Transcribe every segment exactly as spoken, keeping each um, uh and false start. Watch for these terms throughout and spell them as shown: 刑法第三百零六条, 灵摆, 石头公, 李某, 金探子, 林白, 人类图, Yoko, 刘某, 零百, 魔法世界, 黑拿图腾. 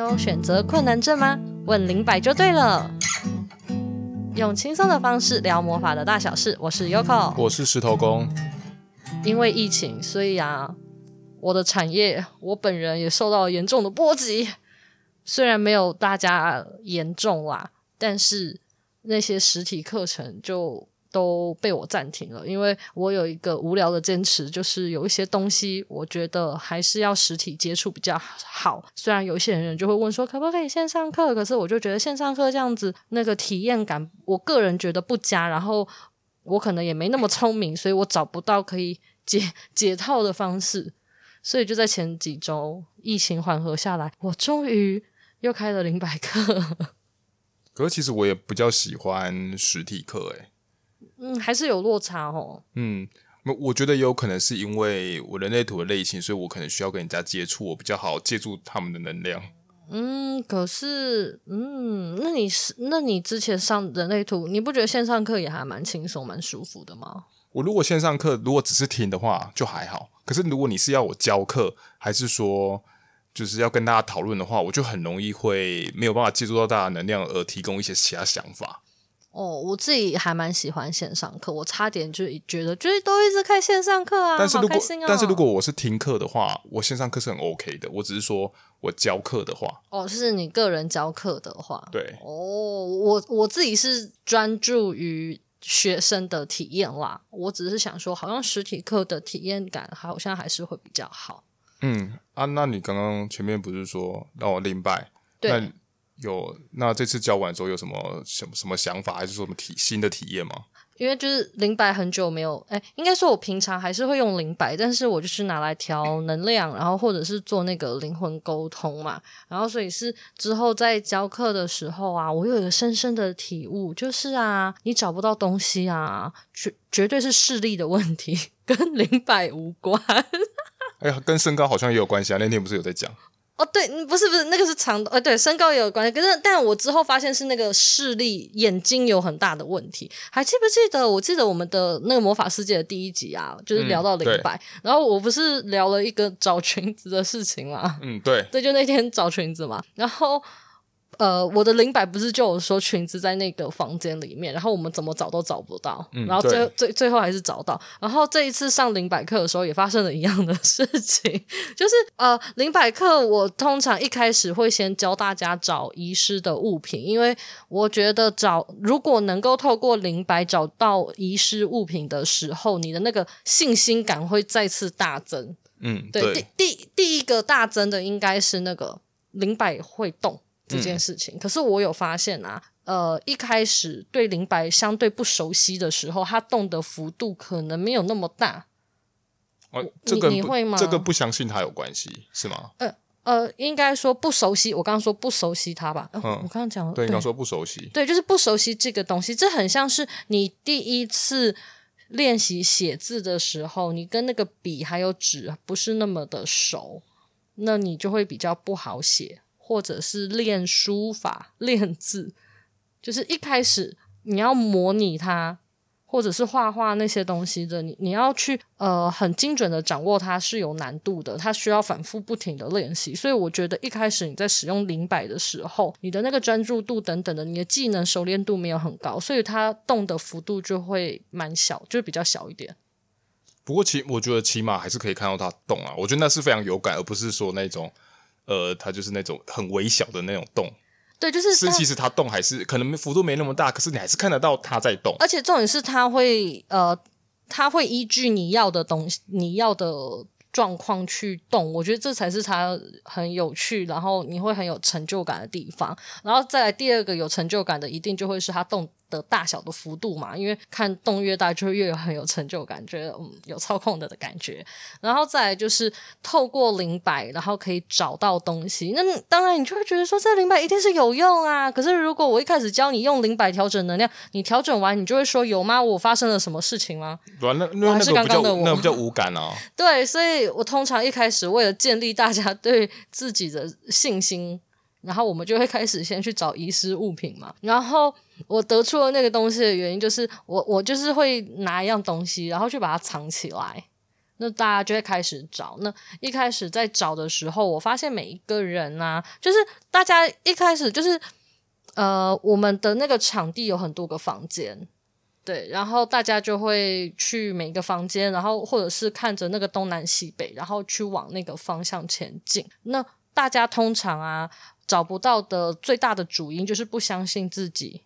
有选择困难症吗？问灵摆就对了。用轻松的方式聊魔法的大小事，我是 Yoko， 我是石头公。因为疫情，所以啊，我的产业，我本人也受到严重的波及。虽然没有大家严重啦，但是那些实体课程就都被我暂停了，因为我有一个无聊的坚持，就是有一些东西我觉得还是要实体接触比较好。虽然有些人就会问说可不可以线上课，可是我就觉得线上课这样子那个体验感我个人觉得不佳，然后我可能也没那么聪明，所以我找不到可以解解套的方式。所以就在前几周疫情缓和下来，我终于又开了灵摆课。可是其实我也比较喜欢实体课耶、欸嗯，还是有落差哦。嗯，我觉得有可能是因为我人类图的类型，所以我可能需要跟人家接触，我比较好借助他们的能量。嗯，可是，嗯，那你那你之前上人类图，你不觉得线上课也还蛮轻松、蛮舒服的吗？我如果线上课如果只是听的话，就还好。可是如果你是要我教课，还是说就是要跟大家讨论的话，我就很容易会没有办法借助到大家的能量，而提供一些其他想法。哦，我自己还蛮喜欢线上课，我差点就觉得就是都一直开线上课啊，但是如果好开心啊、哦！但是如果我是听课的话，我线上课是很 OK 的。我只是说我教课的话，哦，是你个人教课的话，对，哦，我我自己是专注于学生的体验啦。我只是想说，好像实体课的体验感好像还是会比较好。嗯啊，那你刚刚前面不是说让我领拜？对。那有，那这次教完之后有什么什么什么想法，还是说什么体新的体验吗？因为就是灵摆很久没有，哎，应该说我平常还是会用灵摆，但是我就是拿来调能量，然后或者是做那个灵魂沟通嘛。然后所以是之后在教课的时候啊，我有一个深深的体悟，就是啊，你找不到东西啊，绝绝对是视力的问题，跟灵摆无关。哎呀，跟身高好像也有关系啊，那天不是有在讲。哦，对，不是不是，那个是长度，呃，对，身高也有关系。可是，但我之后发现是那个视力，眼睛有很大的问题。还记不记得？我记得我们的那个魔法世界的第一集啊，就是聊到灵摆、嗯，然后我不是聊了一个找裙子的事情嘛？嗯，对，对，就那天找裙子嘛。然后，呃，我的灵摆不是就有说裙子在那个房间里面，然后我们怎么找都找不到，嗯、然后最最最后还是找到。然后这一次上灵摆课的时候也发生了一样的事情，就是呃，灵摆课我通常一开始会先教大家找遗失的物品，因为我觉得找如果能够透过灵摆找到遗失物品的时候，你的那个信心感会再次大增。嗯，对，对第第第一个大增的应该是那个灵摆会动。这件事情，可是我有发现啊，呃，一开始对灵摆相对不熟悉的时候，它动的幅度可能没有那么大。哦，这个 你, 你会吗？这个不相信它有关系是吗？呃呃，应该说不熟悉。我刚刚说不熟悉它吧。呃、嗯，我刚刚讲了，对，你刚说不熟悉，对，就是不熟悉这个东西。这很像是你第一次练习写字的时候，你跟那个笔还有纸不是那么的熟，那你就会比较不好写。或者是练书法练字，就是一开始你要模拟它或者是画画那些东西的， 你, 你要去呃很精准的掌握它是有难度的，它需要反复不停的练习。所以我觉得一开始你在使用灵摆的时候，你的那个专注度等等的，你的技能熟练度没有很高，所以它动的幅度就会蛮小，就比较小一点。不过其我觉得起码还是可以看到它动啊，我觉得那是非常有感，而不是说那种呃，它就是那种很微小的那种动，对，就是是其实它动还是可能幅度没那么大，可是你还是看得到它在动。而且重点是它会呃，它会依据你要的东西、你要的状况去动。我觉得这才是它很有趣，然后你会很有成就感的地方。然后再来第二个有成就感的，一定就会是它动的大小的幅度嘛，因为看动越大就越很有成就感，觉得嗯有操控的的感觉。然后再来就是透过灵摆，然后可以找到东西。那当然你就会觉得说这灵摆一定是有用啊。可是如果我一开始教你用灵摆调整能量，你调整完你就会说有吗？我发生了什么事情吗？对啊，那那那个比较那个比较无感啊。对，所以我通常一开始为了建立大家对自己的信心，然后我们就会开始先去找遗失物品嘛。然后我得出了那个东西的原因就是我我就是会拿一样东西然后去把它藏起来，那大家就会开始找。那一开始在找的时候，我发现每一个人啊，就是大家一开始就是呃，我们的那个场地有很多个房间，对，然后大家就会去每一个房间，然后或者是看着那个东南西北，然后去往那个方向前进。那大家通常啊找不到的最大的主因就是不相信自己，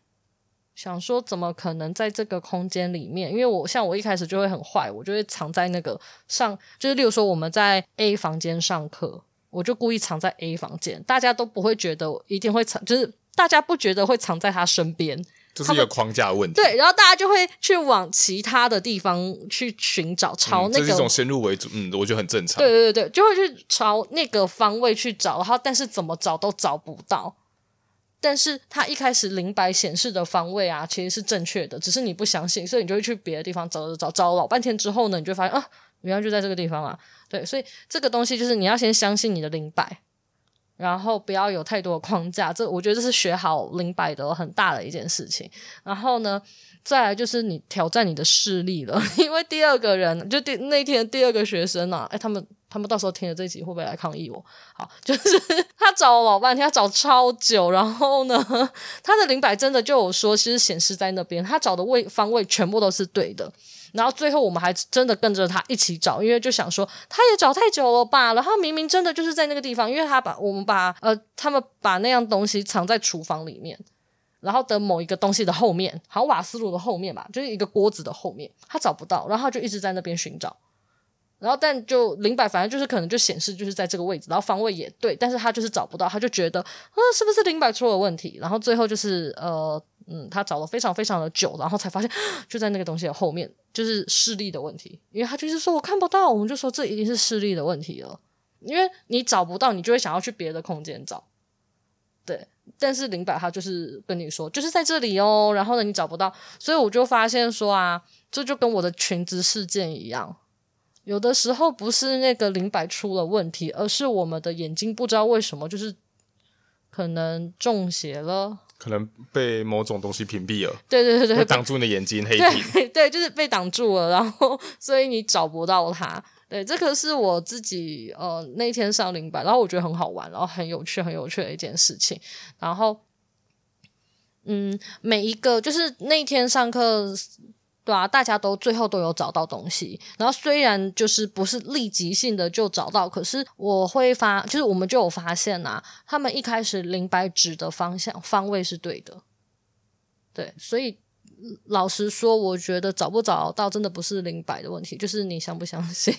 想说怎么可能在这个空间里面，因为我像我一开始就会很坏，我就会藏在那个上，就是例如说我们在 A 房间上课，我就故意藏在 A 房间，大家都不会觉得我一定会藏，就是大家不觉得会藏在他身边，就是一个框架问题。对，然后大家就会去往其他的地方去寻找，朝那个、嗯、这是一种先入为主，嗯，我觉得很正常。对对对，就会去朝那个方位去找，然后但是怎么找都找不到。但是它一开始灵摆显示的方位啊，其实是正确的，只是你不相信，所以你就会去别的地方找找找找老半天之后呢，你就发现啊，原来就在这个地方啊。对，所以这个东西就是你要先相信你的灵摆。然后不要有太多的框架，这我觉得这是学好灵摆的很大的一件事情。然后呢，再来就是你挑战你的视力了，因为第二个人就第那天第二个学生啊，诶他们他们到时候听了这集会不会来抗议我？好，就是他找我老半天，他找超久，然后呢，他的灵摆真的就有说，其实显示在那边，他找的位方位全部都是对的。然后最后我们还真的跟着他一起找，因为就想说他也找太久了吧，然后明明真的就是在那个地方，因为他把我们把呃他们把那样东西藏在厨房里面，然后的某一个东西的后面，好像瓦斯炉的后面吧，就是一个锅子的后面，他找不到，然后他就一直在那边寻找，然后但就灵摆反正就是可能就显示就是在这个位置，然后方位也对，但是他就是找不到，他就觉得啊是不是灵摆出了问题，然后最后就是呃嗯，他找了非常非常的久，然后才发现就在那个东西的后面，就是视力的问题，因为他就是说我看不到，我们就说这一定是视力的问题了，因为你找不到你就会想要去别的空间找，对，但是灵摆他就是跟你说就是在这里哦，然后呢你找不到，所以我就发现说啊，这就跟我的裙子事件一样，有的时候不是那个灵摆出了问题，而是我们的眼睛不知道为什么就是可能中邪了，可能被某种东西屏蔽了，对对对对，挡住你的眼睛，黑屏，对对，就是被挡住了，然后所以你找不到它。对，这个是我自己呃那天上灵摆，然后我觉得很好玩，然后很有趣很有趣的一件事情。然后嗯，每一个就是那天上课，对啊，大家都最后都有找到东西，然后虽然就是不是立即性的就找到，可是我会发就是我们就有发现啊，他们一开始灵摆指的方向方位是对的，对，所以老实说我觉得找不找到真的不是灵摆的问题，就是你相不相信。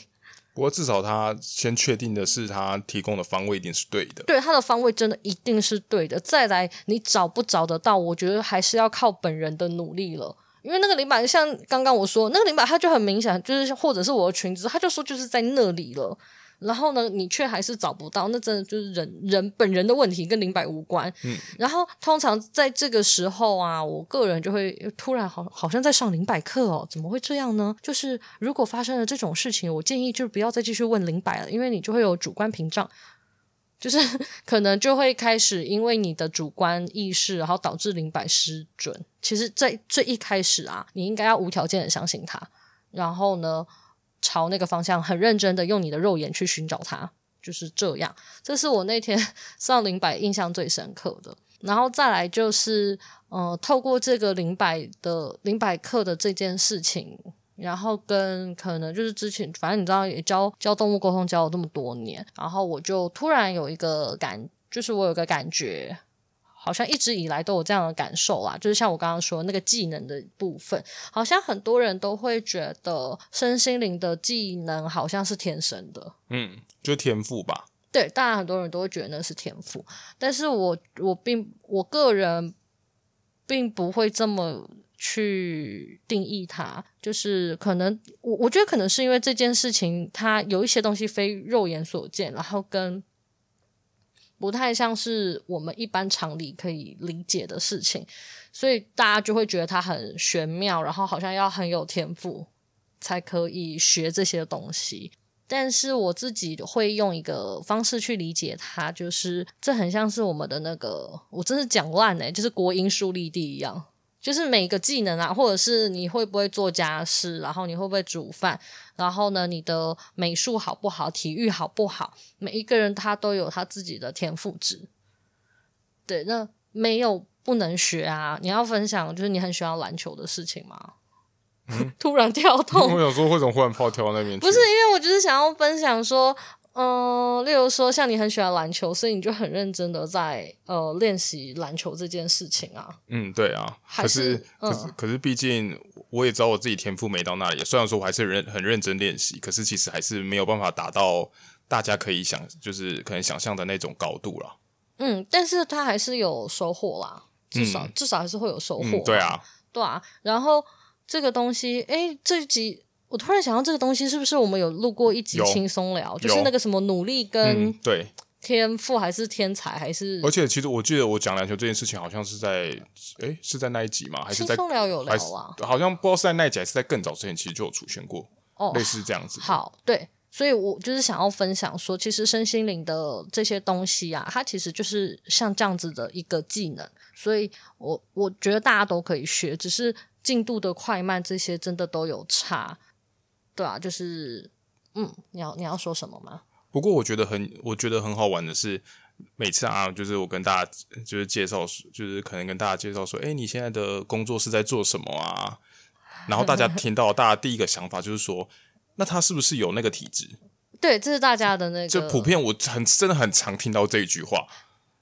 不过至少他先确定的是他提供的方位一定是对的，对，他的方位真的一定是对的，再来你找不找得到我觉得还是要靠本人的努力了，因为那个灵摆像刚刚我说那个灵摆它就很明显，就是或者是我的裙子它就说就是在那里了，然后呢你却还是找不到，那真的就是人人本人的问题，跟灵摆无关、嗯、然后通常在这个时候啊，我个人就会突然好好像在上灵摆课哦，怎么会这样呢，就是如果发生了这种事情，我建议就不要再继续问灵摆了，因为你就会有主观屏障，就是可能就会开始因为你的主观意识然后导致灵摆失准。其实在最一开始啊，你应该要无条件的相信它，然后呢朝那个方向很认真的用你的肉眼去寻找它，就是这样，这是我那天上灵摆印象最深刻的。然后再来就是呃，透过这个灵摆的灵摆课的这件事情，然后跟可能就是之前反正你知道也教教动物沟通教了这么多年，然后我就突然有一个感就是我有个感觉，好像一直以来都有这样的感受啦，就是像我刚刚说那个技能的部分，好像很多人都会觉得身心灵的技能好像是天生的，嗯，就天赋吧，对，当然很多人都会觉得那是天赋，但是我我并我个人并不会这么去定义它，就是可能我我觉得可能是因为这件事情它有一些东西非肉眼所见，然后跟不太像是我们一般常理可以理解的事情，所以大家就会觉得它很玄妙，然后好像要很有天赋才可以学这些东西。但是我自己会用一个方式去理解它，就是这很像是我们的那个我真是讲烂耶、欸、就是国英数立地一样，就是每个技能啊，或者是你会不会做家事，然后你会不会煮饭，然后呢你的美术好不好，体育好不好，每一个人他都有他自己的天赋值。对，那没有不能学啊。你要分享就是你很喜欢篮球的事情吗？嗯、突然跳动，我想说为什么忽然跑跳到那边去？不是，因为我就是想要分享说，嗯、呃，例如说像你很喜欢篮球，所以你就很认真的在呃练习篮球这件事情啊。嗯，对啊。可是，可是，嗯、可是，毕竟我也知道我自己天赋没到那里。虽然说我还是认很认真练习，可是其实还是没有办法达到大家可以想，就是可能想象的那种高度啦。嗯，但是他还是有收获啦，至少、嗯、至少还是会有收获、嗯。对啊，对啊，然后。这个东西，诶，这集我突然想到，这个东西是不是我们有录过一集轻松聊，就是那个什么努力跟对天赋还是天才还是、嗯？而且其实我记得我讲篮球这件事情，好像是在诶是在那一集吗？还是在轻松聊有聊啊？好像不知道是在那一集还是在更早之前，其实就有出现过、哦、类似这样子。好，对，所以我就是想要分享说，其实身心灵的这些东西啊，它其实就是像这样子的一个技能，所以我我觉得大家都可以学，只是。进度的快慢这些真的都有差，对啊，就是嗯，你要你要说什么吗？不过我觉得很我觉得很好玩的是，每次啊，就是我跟大家就是介绍，就是可能跟大家介绍说，哎，你现在的工作是在做什么啊？然后大家听到，大家第一个想法就是说，那他是不是有那个体质？对，这是大家的那个，就普遍我很真的很常听到这一句话。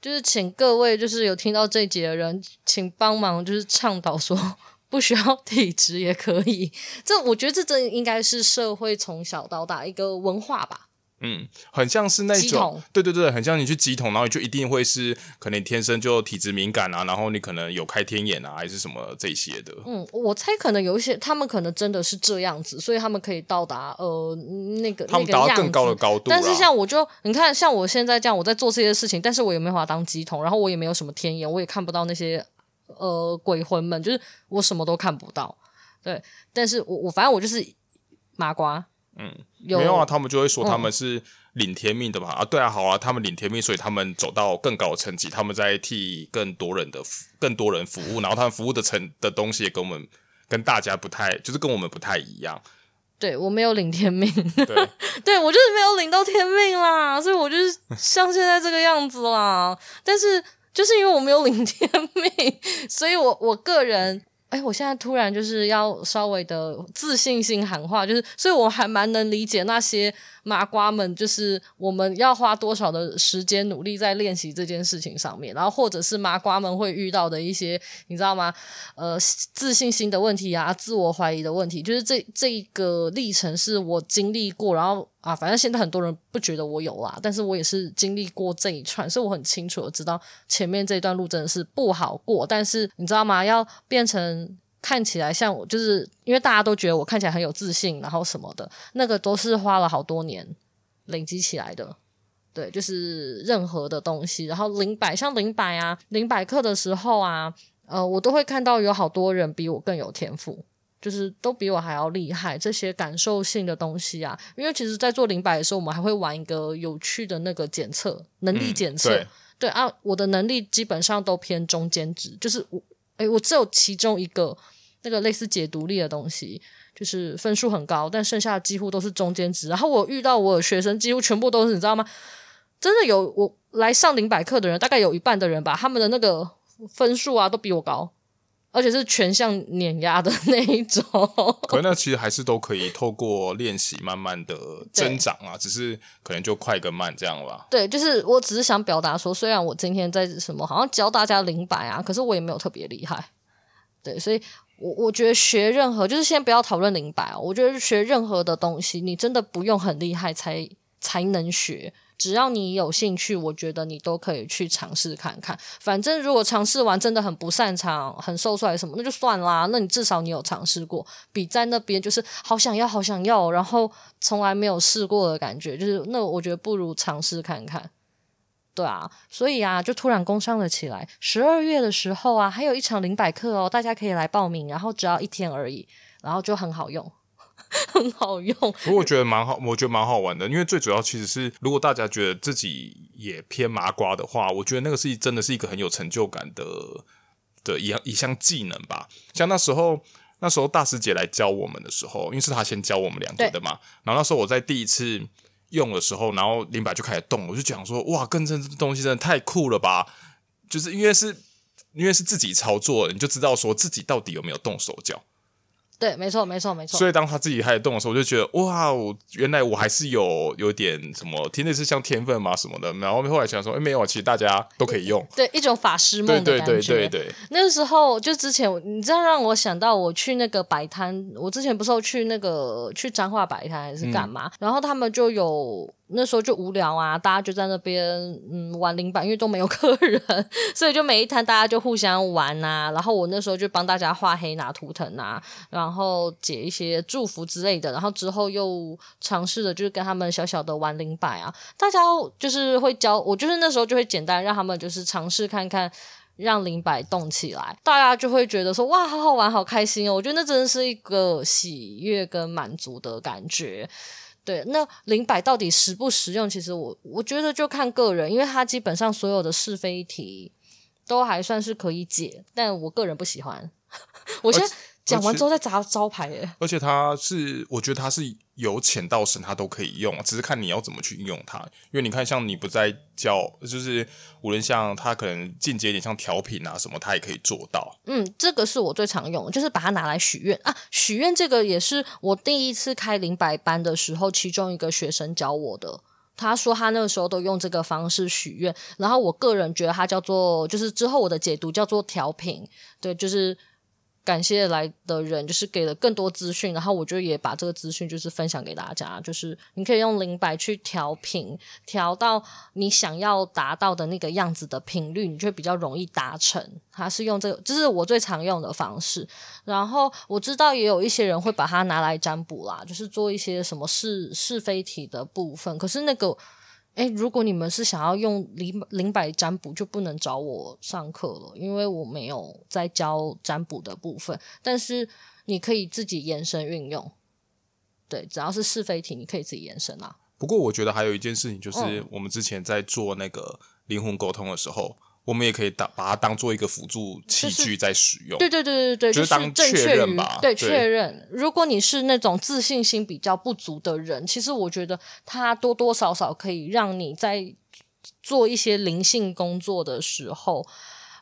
就是请各位就是有听到这一集的人，请帮忙就是倡导说。不需要体质也可以，这我觉得这真应该是社会从小到大一个文化吧。嗯，很像是那种，对对对，很像你去乩童，然后你就一定会是可能天生就体质敏感啊，然后你可能有开天眼啊，还是什么这些的。嗯，我猜可能有一些他们可能真的是这样子，所以他们可以到达呃那个他们达到更高的高度。但是像我就你看，像我现在这样，我在做这些事情，但是我也没法当乩童，然后我也没有什么天眼，我也看不到那些。呃，鬼魂们就是我什么都看不到，对，但是我我反正我就是麻瓜，嗯，有没有啊？他们就会说他们是领天命的嘛、嗯、啊，对啊，好啊，他们领天命，所以他们走到更高的层级，他们在替更多人的更多人服务，然后他们服务的层的东西也跟我们跟大家不太，就是跟我们不太一样。对，我没有领天命，对，对我就是没有领到天命啦，所以我就是像现在这个样子啦，但是。就是因为我没有领天命，所以我我个人，哎，我现在突然就是要稍微的自信心喊话，就是，所以我还蛮能理解那些麻瓜们，就是我们要花多少的时间努力在练习这件事情上面，然后或者是麻瓜们会遇到的一些，你知道吗？呃，自信心的问题啊，自我怀疑的问题，就是这这一个历程是我经历过，然后。啊，反正现在很多人不觉得我有啦，但是我也是经历过这一串，所以我很清楚的知道前面这一段路真的是不好过。但是你知道吗？要变成看起来像我，就是因为大家都觉得我看起来很有自信，然后什么的，那个都是花了好多年累积起来的。对，就是任何的东西，然后零百像零百啊，零百课的时候啊，呃，我都会看到有好多人比我更有天赋。就是都比我还要厉害，这些感受性的东西啊，因为其实在做零百的时候，我们还会玩一个有趣的那个检测，能力检测、嗯、对, 对啊，我的能力基本上都偏中间值，就是我诶我只有其中一个那个类似解读力的东西，就是分数很高，但剩下几乎都是中间值，然后我遇到我的学生几乎全部都是，你知道吗？真的有我来上零百课的人，大概有一半的人吧，他们的那个分数啊都比我高，而且是全项碾压的那一种，可能那其实还是都可以透过练习慢慢的增长啊，只是可能就快跟慢这样吧。对，就是我只是想表达说，虽然我今天在什么好像教大家零百啊，可是我也没有特别厉害。对，所以我我觉得学任何，就是先不要讨论零百啊，我觉得学任何的东西，你真的不用很厉害才才能学。只要你有兴趣，我觉得你都可以去尝试看看。反正如果尝试完真的很不擅长、很受挫什么，那就算啦。那你至少你有尝试过，比在那边就是好想要、好想要，然后从来没有试过的感觉，就是那我觉得不如尝试看看。对啊，所以啊，就突然工商了起来。十二月的时候啊，还有一场零百课哦，大家可以来报名，然后只要一天而已，然后就很好用。很好用，不过我觉得蛮好，我觉得蛮好玩的，因为最主要其实是，如果大家觉得自己也偏麻瓜的话，我觉得那个是真的是一个很有成就感的的一样一项技能吧。像那时候那时候大师姐来教我们的时候，因为是她先教我们两个的嘛，然后那时候我在第一次用的时候，然后林白就开始动，我就讲说哇，更正这东西真的太酷了吧，就是因为是因为是自己操作的，你就知道说自己到底有没有动手脚。对，没错没错没错。所以当他自己开始动的时候，我就觉得哇，我原来我还是有有点什么天类是像天分嘛什么的，然后后来想说、欸、没有，其实大家都可以用。 对, 對一种法师梦的感觉。对对对对对。那时候就之前你这样让我想到我去那个摆摊，我之前不是去那个去彰化摆摊还是干嘛、嗯、然后他们就有那时候就无聊啊，大家就在那边嗯玩零板，因为都没有客人，所以就每一摊大家就互相玩啊。然后我那时候就帮大家画黑拿图腾啊，然后解一些祝福之类的。然后之后又尝试的就是跟他们小小的玩零板啊，大家就是会教我，就是那时候就会简单让他们就是尝试看看。让零摆动起来，大家就会觉得说哇好好玩好开心哦，我觉得那真的是一个喜悦跟满足的感觉。对，那零摆到底实不实用，其实我我觉得就看个人，因为它基本上所有的是非题都还算是可以解，但我个人不喜欢。我先讲完之后再砸招牌耶。而且它是我觉得它是由浅到深它都可以用，只是看你要怎么去运用它。因为你看像你不在教，就是无论像它可能进阶一点像调频啊什么，它也可以做到。嗯，这个是我最常用的，就是把它拿来许愿啊。许愿这个也是我第一次开灵摆班的时候其中一个学生教我的，他说他那个时候都用这个方式许愿，然后我个人觉得它叫做就是之后我的解读叫做调频。对，就是感谢来的人就是给了更多资讯，然后我就也把这个资讯就是分享给大家，就是你可以用灵摆去调频，调到你想要达到的那个样子的频率，你就会比较容易达成。它是用这个，这是我最常用的方式。然后我知道也有一些人会把它拿来占卜啦，就是做一些什么是是非题的部分。可是那个诶，如果你们是想要用灵摆占卜，就不能找我上课了，因为我没有在教占卜的部分，但是你可以自己延伸运用。对，只要是是非题你可以自己延伸啊。不过我觉得还有一件事情，就是我们之前在做那个灵魂沟通的时候、嗯，我们也可以把它当做一个辅助器具在使用。对对对对对，就是当确认吧。对，确认。如果你是那种自信心比较不足的人，其实我觉得它多多少少可以让你在做一些灵性工作的时候，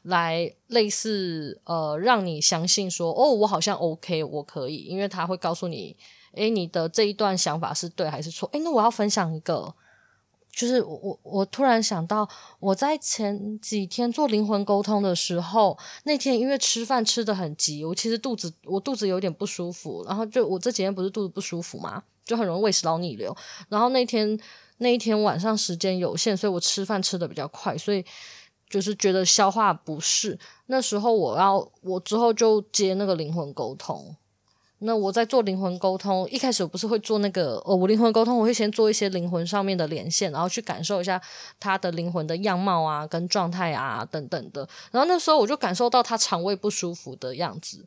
来类似呃，让你相信说哦，我好像 OK， 我可以，因为它会告诉你，诶，你的这一段想法是对还是错？诶，那我要分享一个。就是我我突然想到，我在前几天做灵魂沟通的时候，那天因为吃饭吃得很急，我其实肚子我肚子有点不舒服，然后就我这几天不是肚子不舒服嘛，就很容易胃食道逆流，然后那天那一天晚上时间有限，所以我吃饭吃得比较快，所以就是觉得消化不适。那时候我要我之后就接那个灵魂沟通。那我在做灵魂沟通，一开始我不是会做那个哦，我灵魂沟通我会先做一些灵魂上面的连线，然后去感受一下他的灵魂的样貌啊跟状态啊等等的。然后那时候我就感受到他肠胃不舒服的样子，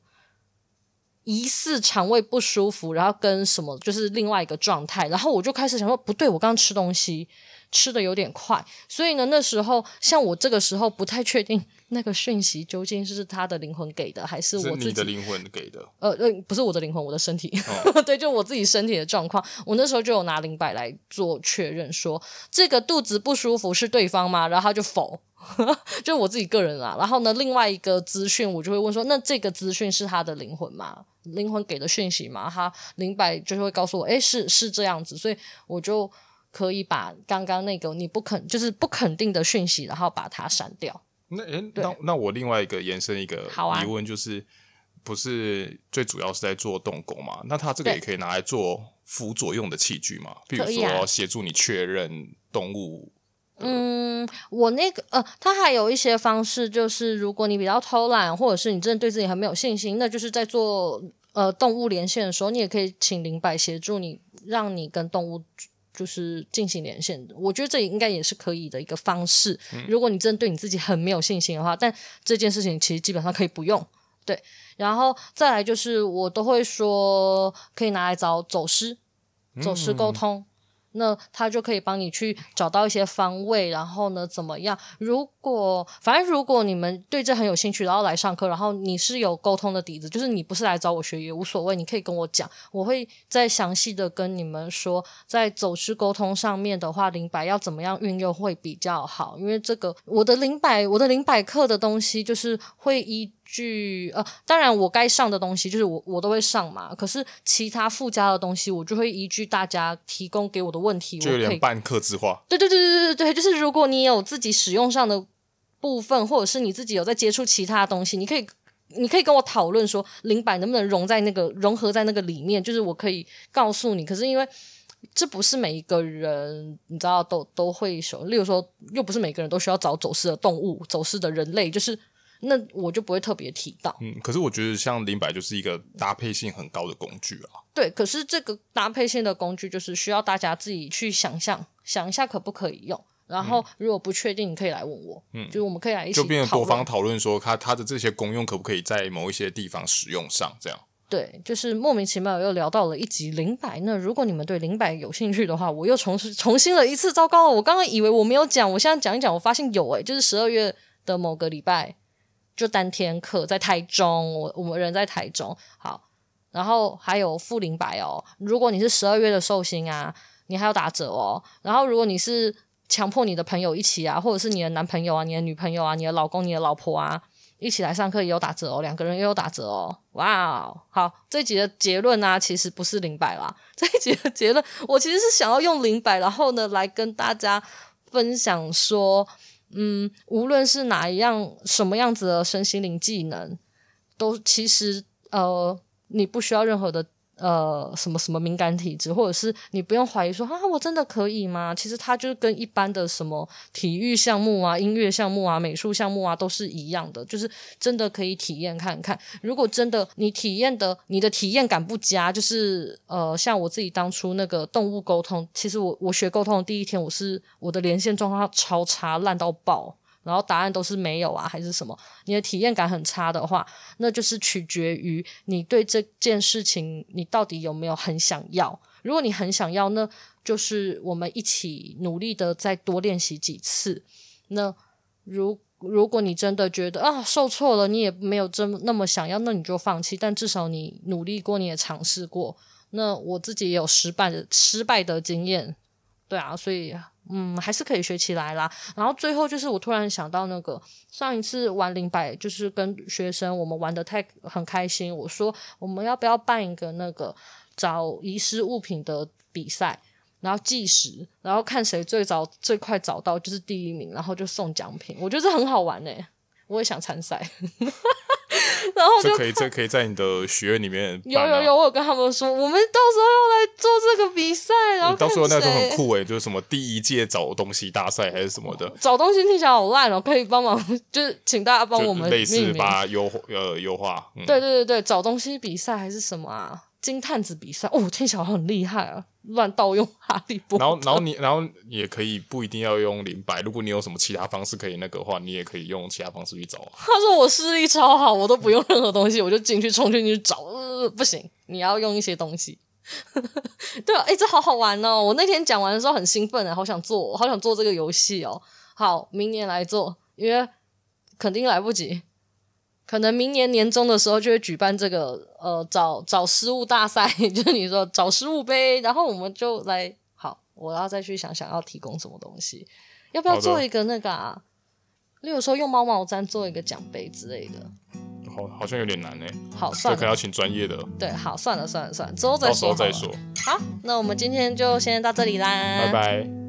疑似肠胃不舒服，然后跟什么就是另外一个状态。然后我就开始想说不对，我刚刚吃东西吃的有点快，所以呢那时候像我这个时候不太确定那个讯息究竟是他的灵魂给的还是我自己，是你的灵魂给的呃呃，不是我的灵魂，我的身体、哦、对，就我自己身体的状况。我那时候就有拿灵摆来做确认说这个肚子不舒服是对方吗，然后他就否就我自己个人啦。然后呢另外一个资讯我就会问说那这个资讯是他的灵魂吗，灵魂给的讯息吗，他灵摆就会告诉我诶是是这样子，所以我就可以把刚刚那个你不肯就是不肯定的讯息然后把它删掉。那诶那那我另外一个延伸一个疑问就是、啊、不是最主要是在做动工嘛，那它这个也可以拿来做辅佐用的器具嘛，比如说协助你确认动物。嗯，我那个呃，它还有一些方式，就是如果你比较偷懒或者是你真的对自己很没有信心，那就是在做呃动物连线的时候，你也可以请灵摆协助你，让你跟动物就是进行连线的。我觉得这应该也是可以的一个方式、嗯、如果你真的对你自己很没有信心的话，但这件事情其实基本上可以不用。对，然后再来就是我都会说可以拿来找走师走师沟通、嗯那他就可以帮你去找到一些方位，然后呢怎么样，如果反正如果你们对这很有兴趣然后来上课，然后你是有沟通的底子，就是你不是来找我学也无所谓，你可以跟我讲，我会再详细的跟你们说在走势沟通上面的话灵摆要怎么样运用会比较好。因为这个我的灵摆我的灵摆课的东西就是会依据呃，当然我该上的东西就是我我都会上嘛，可是其他附加的东西我就会依据大家提供给我的问题，就有点半客制化。对对对对对对，就是如果你有自己使用上的部分，或者是你自己有在接触其他东西，你可以你可以跟我讨论说灵摆能不能融在那个融合在那个里面，就是我可以告诉你。可是因为这不是每一个人你知道都都会熟，例如说又不是每个人都需要找走失的动物走失的人类，就是那我就不会特别提到。嗯，可是我觉得像灵摆就是一个搭配性很高的工具啊。对，可是这个搭配性的工具就是需要大家自己去想象，想一下可不可以用，然后如果不确定你可以来问我，嗯，就是我们可以来一起讨论，就变成多方讨论说它它的这些功用可不可以在某一些地方使用上这样。对，就是莫名其妙又聊到了一集灵摆。那如果你们对灵摆有兴趣的话，我又重重新了一次，糟糕了，我刚刚以为我没有讲，我现在讲一讲我发现有耶、欸、就是十二月的某个礼拜就单天课在台中，我我们人在台中。好，然后还有副灵摆哦，如果你是十二月的寿星啊，你还有打折哦。然后如果你是强迫你的朋友一起啊，或者是你的男朋友啊、你的女朋友啊、你的老公、你的老婆啊一起来上课也有打折哦，两个人也有打折哦。哇、wow ，好，这一集的结论啊，其实不是灵摆啦，这一集的结论我其实是想要用灵摆，然后呢来跟大家分享说。嗯，无论是哪一样什么样子的身心灵技能都其实呃，你不需要任何的呃什么什么敏感体质，或者是你不用怀疑说啊我真的可以吗，其实它就是跟一般的什么体育项目啊、音乐项目啊、美术项目啊都是一样的，就是真的可以体验看看。如果真的你体验的你的体验感不佳，就是呃像我自己当初那个动物沟通，其实我我学沟通的第一天我是我的连线状况超差，烂到爆，然后答案都是没有啊还是什么。你的体验感很差的话，那就是取决于你对这件事情你到底有没有很想要。如果你很想要，那就是我们一起努力的再多练习几次。那如如果你真的觉得啊受挫了，你也没有真那么想要，那你就放弃，但至少你努力过，你也尝试过。那我自己也有失败的失败的经验，对啊，所以嗯，还是可以学起来啦。然后最后就是我突然想到那个上一次玩灵摆，就是跟学生我们玩得太很开心，我说我们要不要办一个那个找遗失物品的比赛，然后计时，然后看谁最早最快找到就是第一名，然后就送奖品。我觉得这很好玩耶、欸、我也想参赛然后就这可以这可以在你的学院里面办、啊、有有有，我有跟他们说我们到时候要来做这个比赛，然后到时候那时候很酷诶、欸、就是什么第一届找东西大赛还是什么的，找东西听起来好烂哦、喔、可以帮忙就是请大家帮我们类似把优呃优化、嗯、对对对对，找东西比赛还是什么啊，金探子比赛哦，听起来很厉害啊，乱盗用哈利波特。然后然后你然后也可以不一定要用灵摆，如果你有什么其他方式可以那个的话，你也可以用其他方式去找、啊、他说我视力超好，我都不用任何东西我就进去冲进去找、呃、不行，你要用一些东西对啊，诶这好好玩哦，我那天讲完的时候很兴奋，好想做好想做这个游戏哦。好，明年来做，因为肯定来不及，可能明年年中的时候就会举办这个呃找找失物大赛，就是你说找失物呗，然后我们就来。好，我要再去想想要提供什么东西，要不要做一个那个啊，例如说用猫毛毡做一个奖杯之类的。好，好像有点难诶、欸。好，算了，可能要请专业的。对，好，算了算了算了，之后再说，到时候再说。好，那我们今天就先到这里啦，拜拜。